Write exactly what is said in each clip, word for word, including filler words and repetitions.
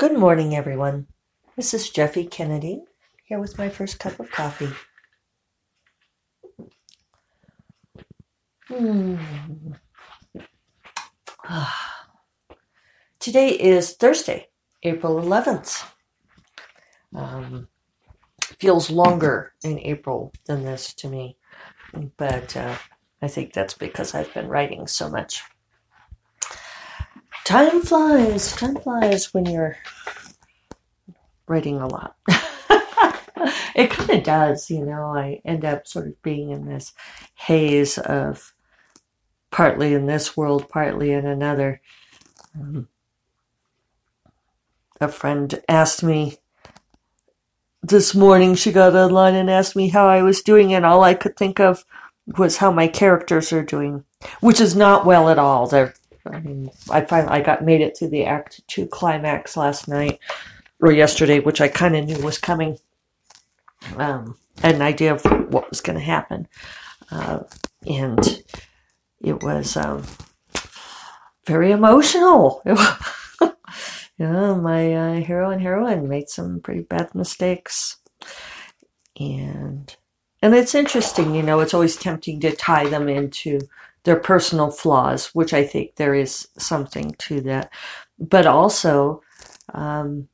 Good morning, everyone. This is Jeffy Kennedy, here with my first cup of coffee. Mm. Ah. Today is Thursday, April eleventh. Um, feels longer in April than this to me, but uh, I think that's because I've been writing so much. Time flies. Time flies when you're writing a lot. It kind of does, you know. I end up sort of being in this haze of partly in this world, partly in another. Um, a friend asked me this morning, she got online and asked me how I was doing, and all I could think of was how my characters are doing, which is not well at all. They're I mean, I finally I got made it through the Act Two climax last night or yesterday, which I kind of knew was coming. Um, an idea of what was going to happen, uh, and it was um, very emotional. You know, my uh, hero and heroine made some pretty bad mistakes, and and it's interesting. You know, it's always tempting to tie them into their personal flaws, which I think there is something to that. But also, um,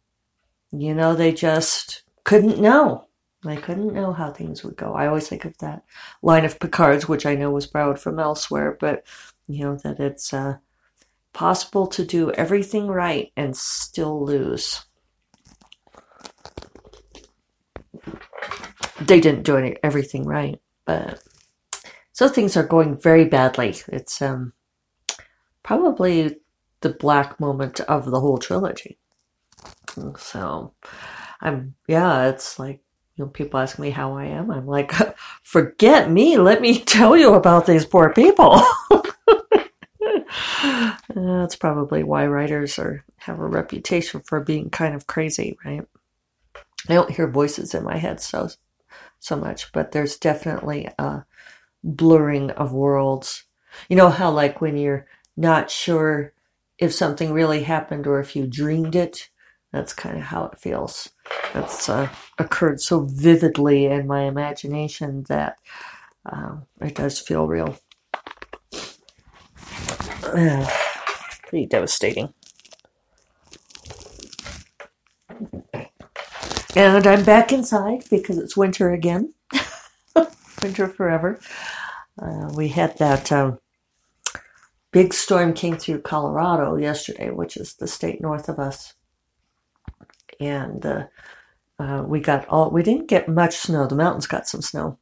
you know, they just couldn't know. They couldn't know how things would go. I always think of that line of Picard's, which I know was borrowed from elsewhere, but, you know, that it's uh, possible to do everything right and still lose. They didn't do any, everything right, but... So things are going very badly. It's um, probably the black moment of the whole trilogy. So I'm, yeah, it's like, you know, people ask me how I am. I'm like, forget me. Let me tell you about these poor people. That's probably why writers are have a reputation for being kind of crazy, right? I don't hear voices in my head so so much, but there's definitely a blurring of worlds. You know how, like, when you're not sure if something really happened or if you dreamed it? That's kind of how it feels. That's uh, occurred so vividly in my imagination that uh, it does feel real. Uh, pretty devastating. And I'm back inside because it's winter again. Winter forever. Uh, we had that um, big storm came through Colorado yesterday, which is the state north of us, and uh, uh, we got all. We didn't get much snow. The mountains got some snow,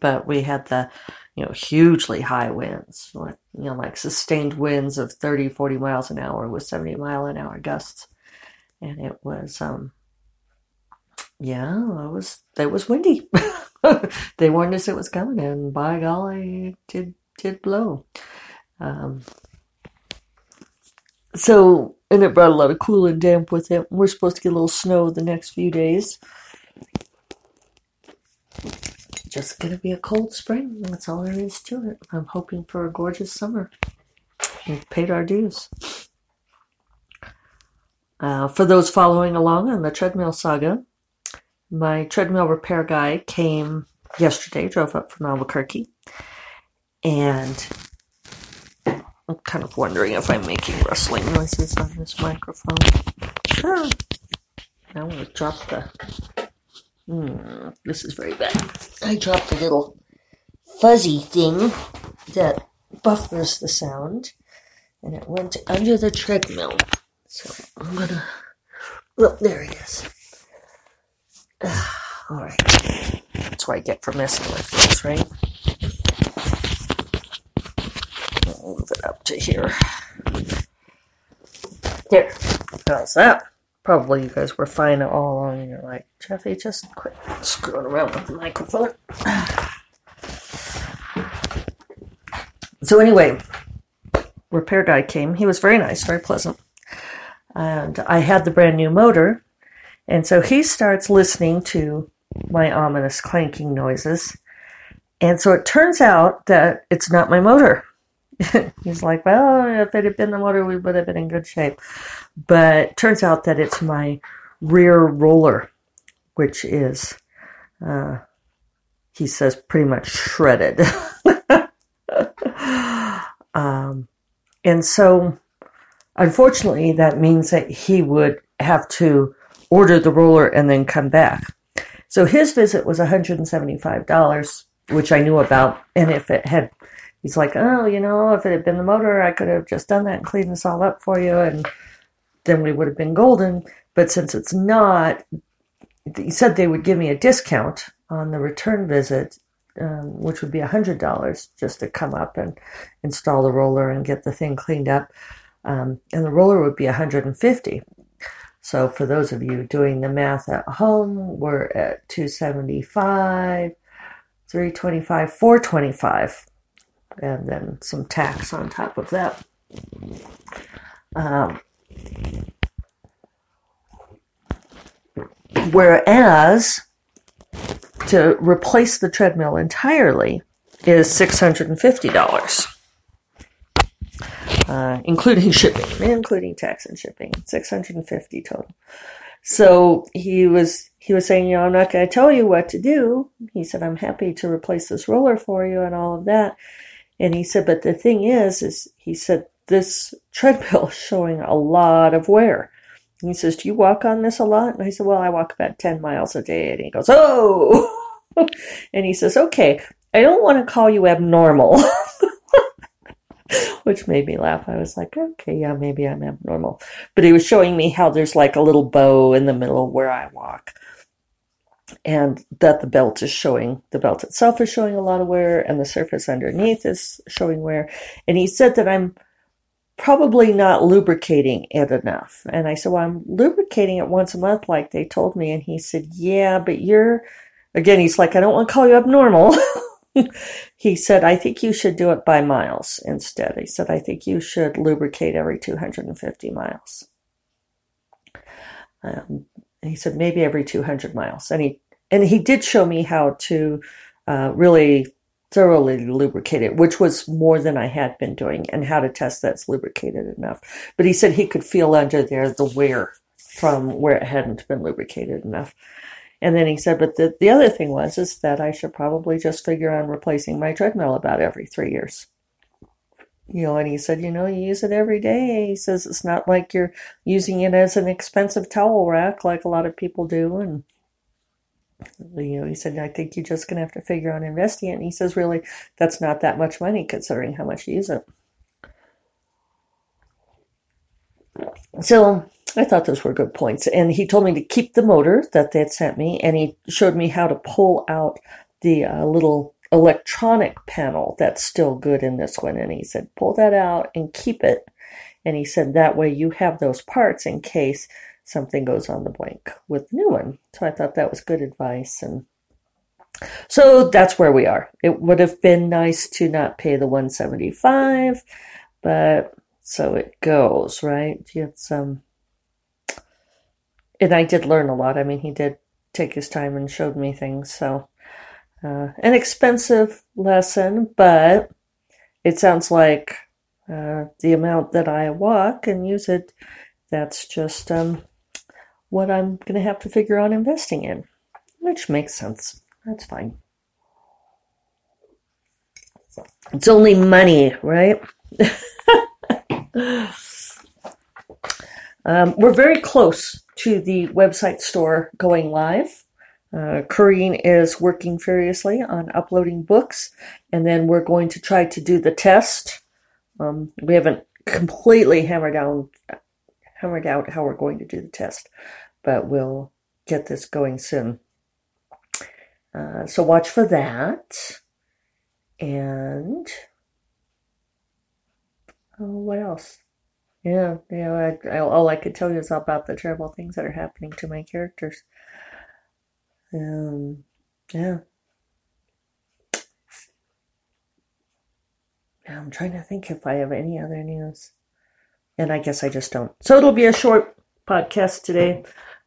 but we had the, you know, hugely high winds, like, you know, like sustained winds of thirty, forty miles an hour with seventy mile an hour gusts, and it was, um, yeah, it was it was windy. They warned us it was coming, and by golly, it did, did blow. Um, so, and it brought a lot of cool and damp with it. We're supposed to get a little snow the next few days. Just going to be a cold spring. That's all there is to it. I'm hoping for a gorgeous summer. We've paid our dues. Uh, for those following along on the treadmill saga, my treadmill repair guy came yesterday, drove up from Albuquerque, and I'm kind of wondering if I'm making rustling noises on this microphone. Ah, I want to drop the... Mm, this is very bad. I dropped the little fuzzy thing that buffers the sound, and it went under the treadmill. So I'm going to... Oh, there it is. All right. That's what I get for messing with this, right? I'll move it up to here. There. How's that? Probably you guys were fine all along, and you're like, Jeffy, just quit screwing around with the microphone. So anyway, repair guy came. He was very nice, very pleasant. And I had the brand new motor. And so he starts listening to my ominous clanking noises. And so it turns out that it's not my motor. He's like, well, if it had been the motor, we would have been in good shape. But turns out that it's my rear roller, which is, uh, he says, pretty much shredded. um, and so, unfortunately, that means that he would have to order the roller and then come back. So his visit was one hundred seventy-five dollars, which I knew about. And if it had, he's like, oh, you know, if it had been the motor, I could have just done that and cleaned this all up for you. And then we would have been golden. But since it's not, he said they would give me a discount on the return visit, um, which would be one hundred dollars just to come up and install the roller and get the thing cleaned up. Um, and the roller would be one hundred fifty dollars. So for those of you doing the math at home, we're at two hundred seventy-five dollars, three hundred twenty-five dollars, four hundred twenty-five dollars, and then some tax on top of that. Um, whereas to replace the treadmill entirely is six hundred fifty dollars. Uh, including shipping, including tax and shipping, six hundred fifty total. So he was, he was saying, you know, I'm not going to tell you what to do. He said, I'm happy to replace this roller for you and all of that. And he said, but the thing is, is he said, this treadmill is showing a lot of wear. And he says, do you walk on this a lot? And I said, well, I walk about ten miles a day. And he goes, oh, and he says, okay, I don't want to call you abnormal. Which made me laugh. I was like, okay, yeah, maybe I'm abnormal. But he was showing me how there's like a little bow in the middle where I walk. And that the belt is showing, the belt itself is showing a lot of wear, and the surface underneath is showing wear. And he said that I'm probably not lubricating it enough. And I said, well, I'm lubricating it once a month like they told me. And he said, yeah, but you're, again, he's like, I don't want to call you abnormal. He said, I think you should do it by miles instead. He said, I think you should lubricate every two hundred fifty miles. Um, he said, maybe every two hundred miles. And he and he did show me how to uh, really thoroughly lubricate it, which was more than I had been doing, and how to test that's lubricated enough. But he said he could feel under there the wear from where it hadn't been lubricated enough. And then he said, but the, the other thing was, is that I should probably just figure on replacing my treadmill about every three years. You know, and he said, you know, you use it every day. He says, it's not like you're using it as an expensive towel rack like a lot of people do. And, you know, he said, I think you're just going to have to figure on investing it. And he says, really, that's not that much money considering how much you use it. So I thought those were good points. And he told me to keep the motor that they had sent me. And he showed me how to pull out the uh, little electronic panel that's still good in this one. And he said, pull that out and keep it. And he said, that way you have those parts in case something goes on the blink with the new one. So I thought that was good advice. And so that's where we are. It would have been nice to not pay the one hundred seventy-five dollars, but so it goes, right? It's, um, and I did learn a lot. I mean, he did take his time and showed me things. So uh, an expensive lesson, but it sounds like uh, the amount that I walk and use it, that's just um, what I'm going to have to figure on investing in, which makes sense. That's fine. It's only money, right? um, we're very close to the website store going live. Uh, Corrine is working furiously on uploading books, and then we're going to try to do the test. Um, we haven't completely hammered down, hammered out how we're going to do the test, but we'll get this going soon. Uh, so watch for that. And oh, what else? Yeah, yeah. I, I, all I could tell you is about the terrible things that are happening to my characters. Um, yeah. I'm trying to think if I have any other news. And I guess I just don't. So it'll be a short podcast today.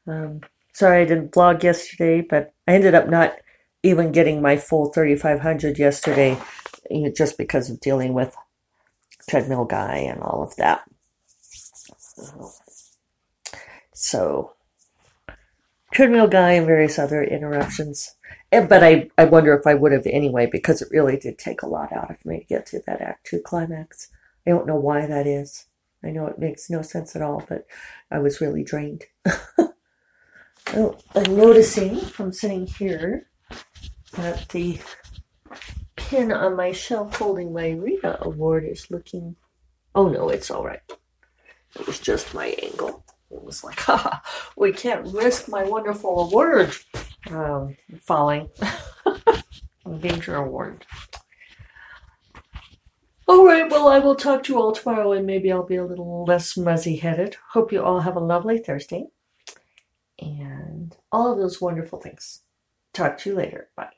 Um, sorry I didn't vlog yesterday, but I ended up not even getting my full thirty-five hundred yesterday, you know, just because of dealing with treadmill guy and all of that. So, treadmill guy and various other interruptions. But I, I wonder if I would have anyway, because it really did take a lot out of me to get to that Act Two climax. I don't know why that is. I know it makes no sense at all, but I was really drained. Oh, I'm noticing from sitting here that the pin on my shelf holding my Rita award is looking... Oh no, it's all right. It was just my angle. It was like, haha, we can't risk my wonderful award um, falling. Danger award. All right, well, I will talk to you all tomorrow, and maybe I'll be a little less muzzy-headed. Hope you all have a lovely Thursday and all of those wonderful things. Talk to you later. Bye.